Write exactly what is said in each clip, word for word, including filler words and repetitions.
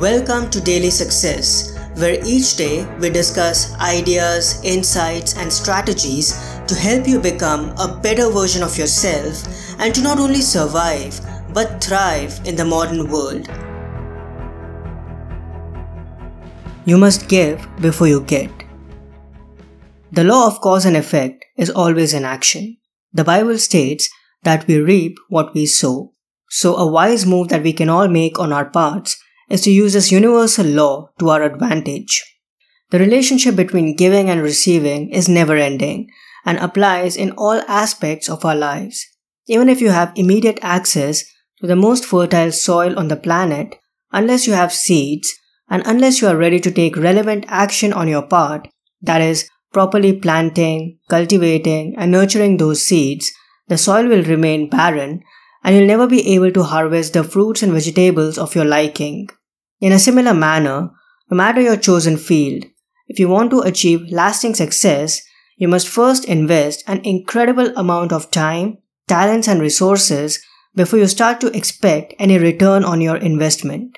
Welcome to Daily Success, where each day we discuss ideas, insights, and strategies to help you become a better version of yourself and to not only survive but thrive in the modern world. You must give before you get. The law of cause and effect is always in action. The Bible states that we reap what we sow. So a wise move that we can all make on our parts is to use this universal law to our advantage. The relationship between giving and receiving is never-ending and applies in all aspects of our lives. Even if you have immediate access to the most fertile soil on the planet, unless you have seeds and unless you are ready to take relevant action on your part, that is, properly planting, cultivating, and nurturing those seeds, the soil will remain barren and you'll never be able to harvest the fruits and vegetables of your liking. In a similar manner, no matter your chosen field, if you want to achieve lasting success, you must first invest an incredible amount of time, talents, and resources before you start to expect any return on your investment.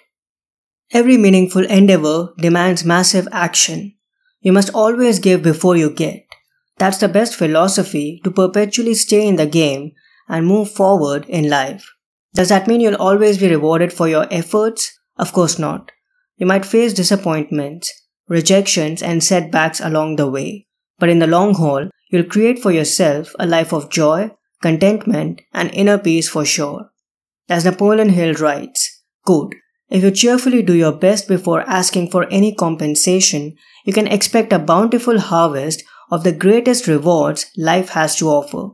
Every meaningful endeavor demands massive action. You must always give before you get. That's the best philosophy to perpetually stay in the game and move forward in life. Does that mean you'll always be rewarded for your efforts? Of course not. You might face disappointments, rejections, and setbacks along the way. But in the long haul, you'll create for yourself a life of joy, contentment, and inner peace for sure. As Napoleon Hill writes, quote, "If you cheerfully do your best before asking for any compensation, you can expect a bountiful harvest of the greatest rewards life has to offer."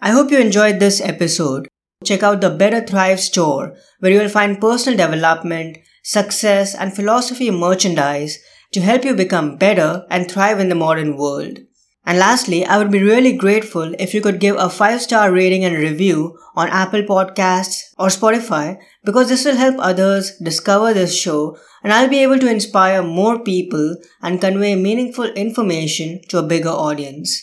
I hope you enjoyed this episode. Check out the Better Thrive store, where you will find personal development, success, and philosophy merchandise to help you become better and thrive in the modern world. And lastly, I would be really grateful if you could give a five star rating and review on Apple Podcasts or Spotify, because this will help others discover this show and I'll be able to inspire more people and convey meaningful information to a bigger audience.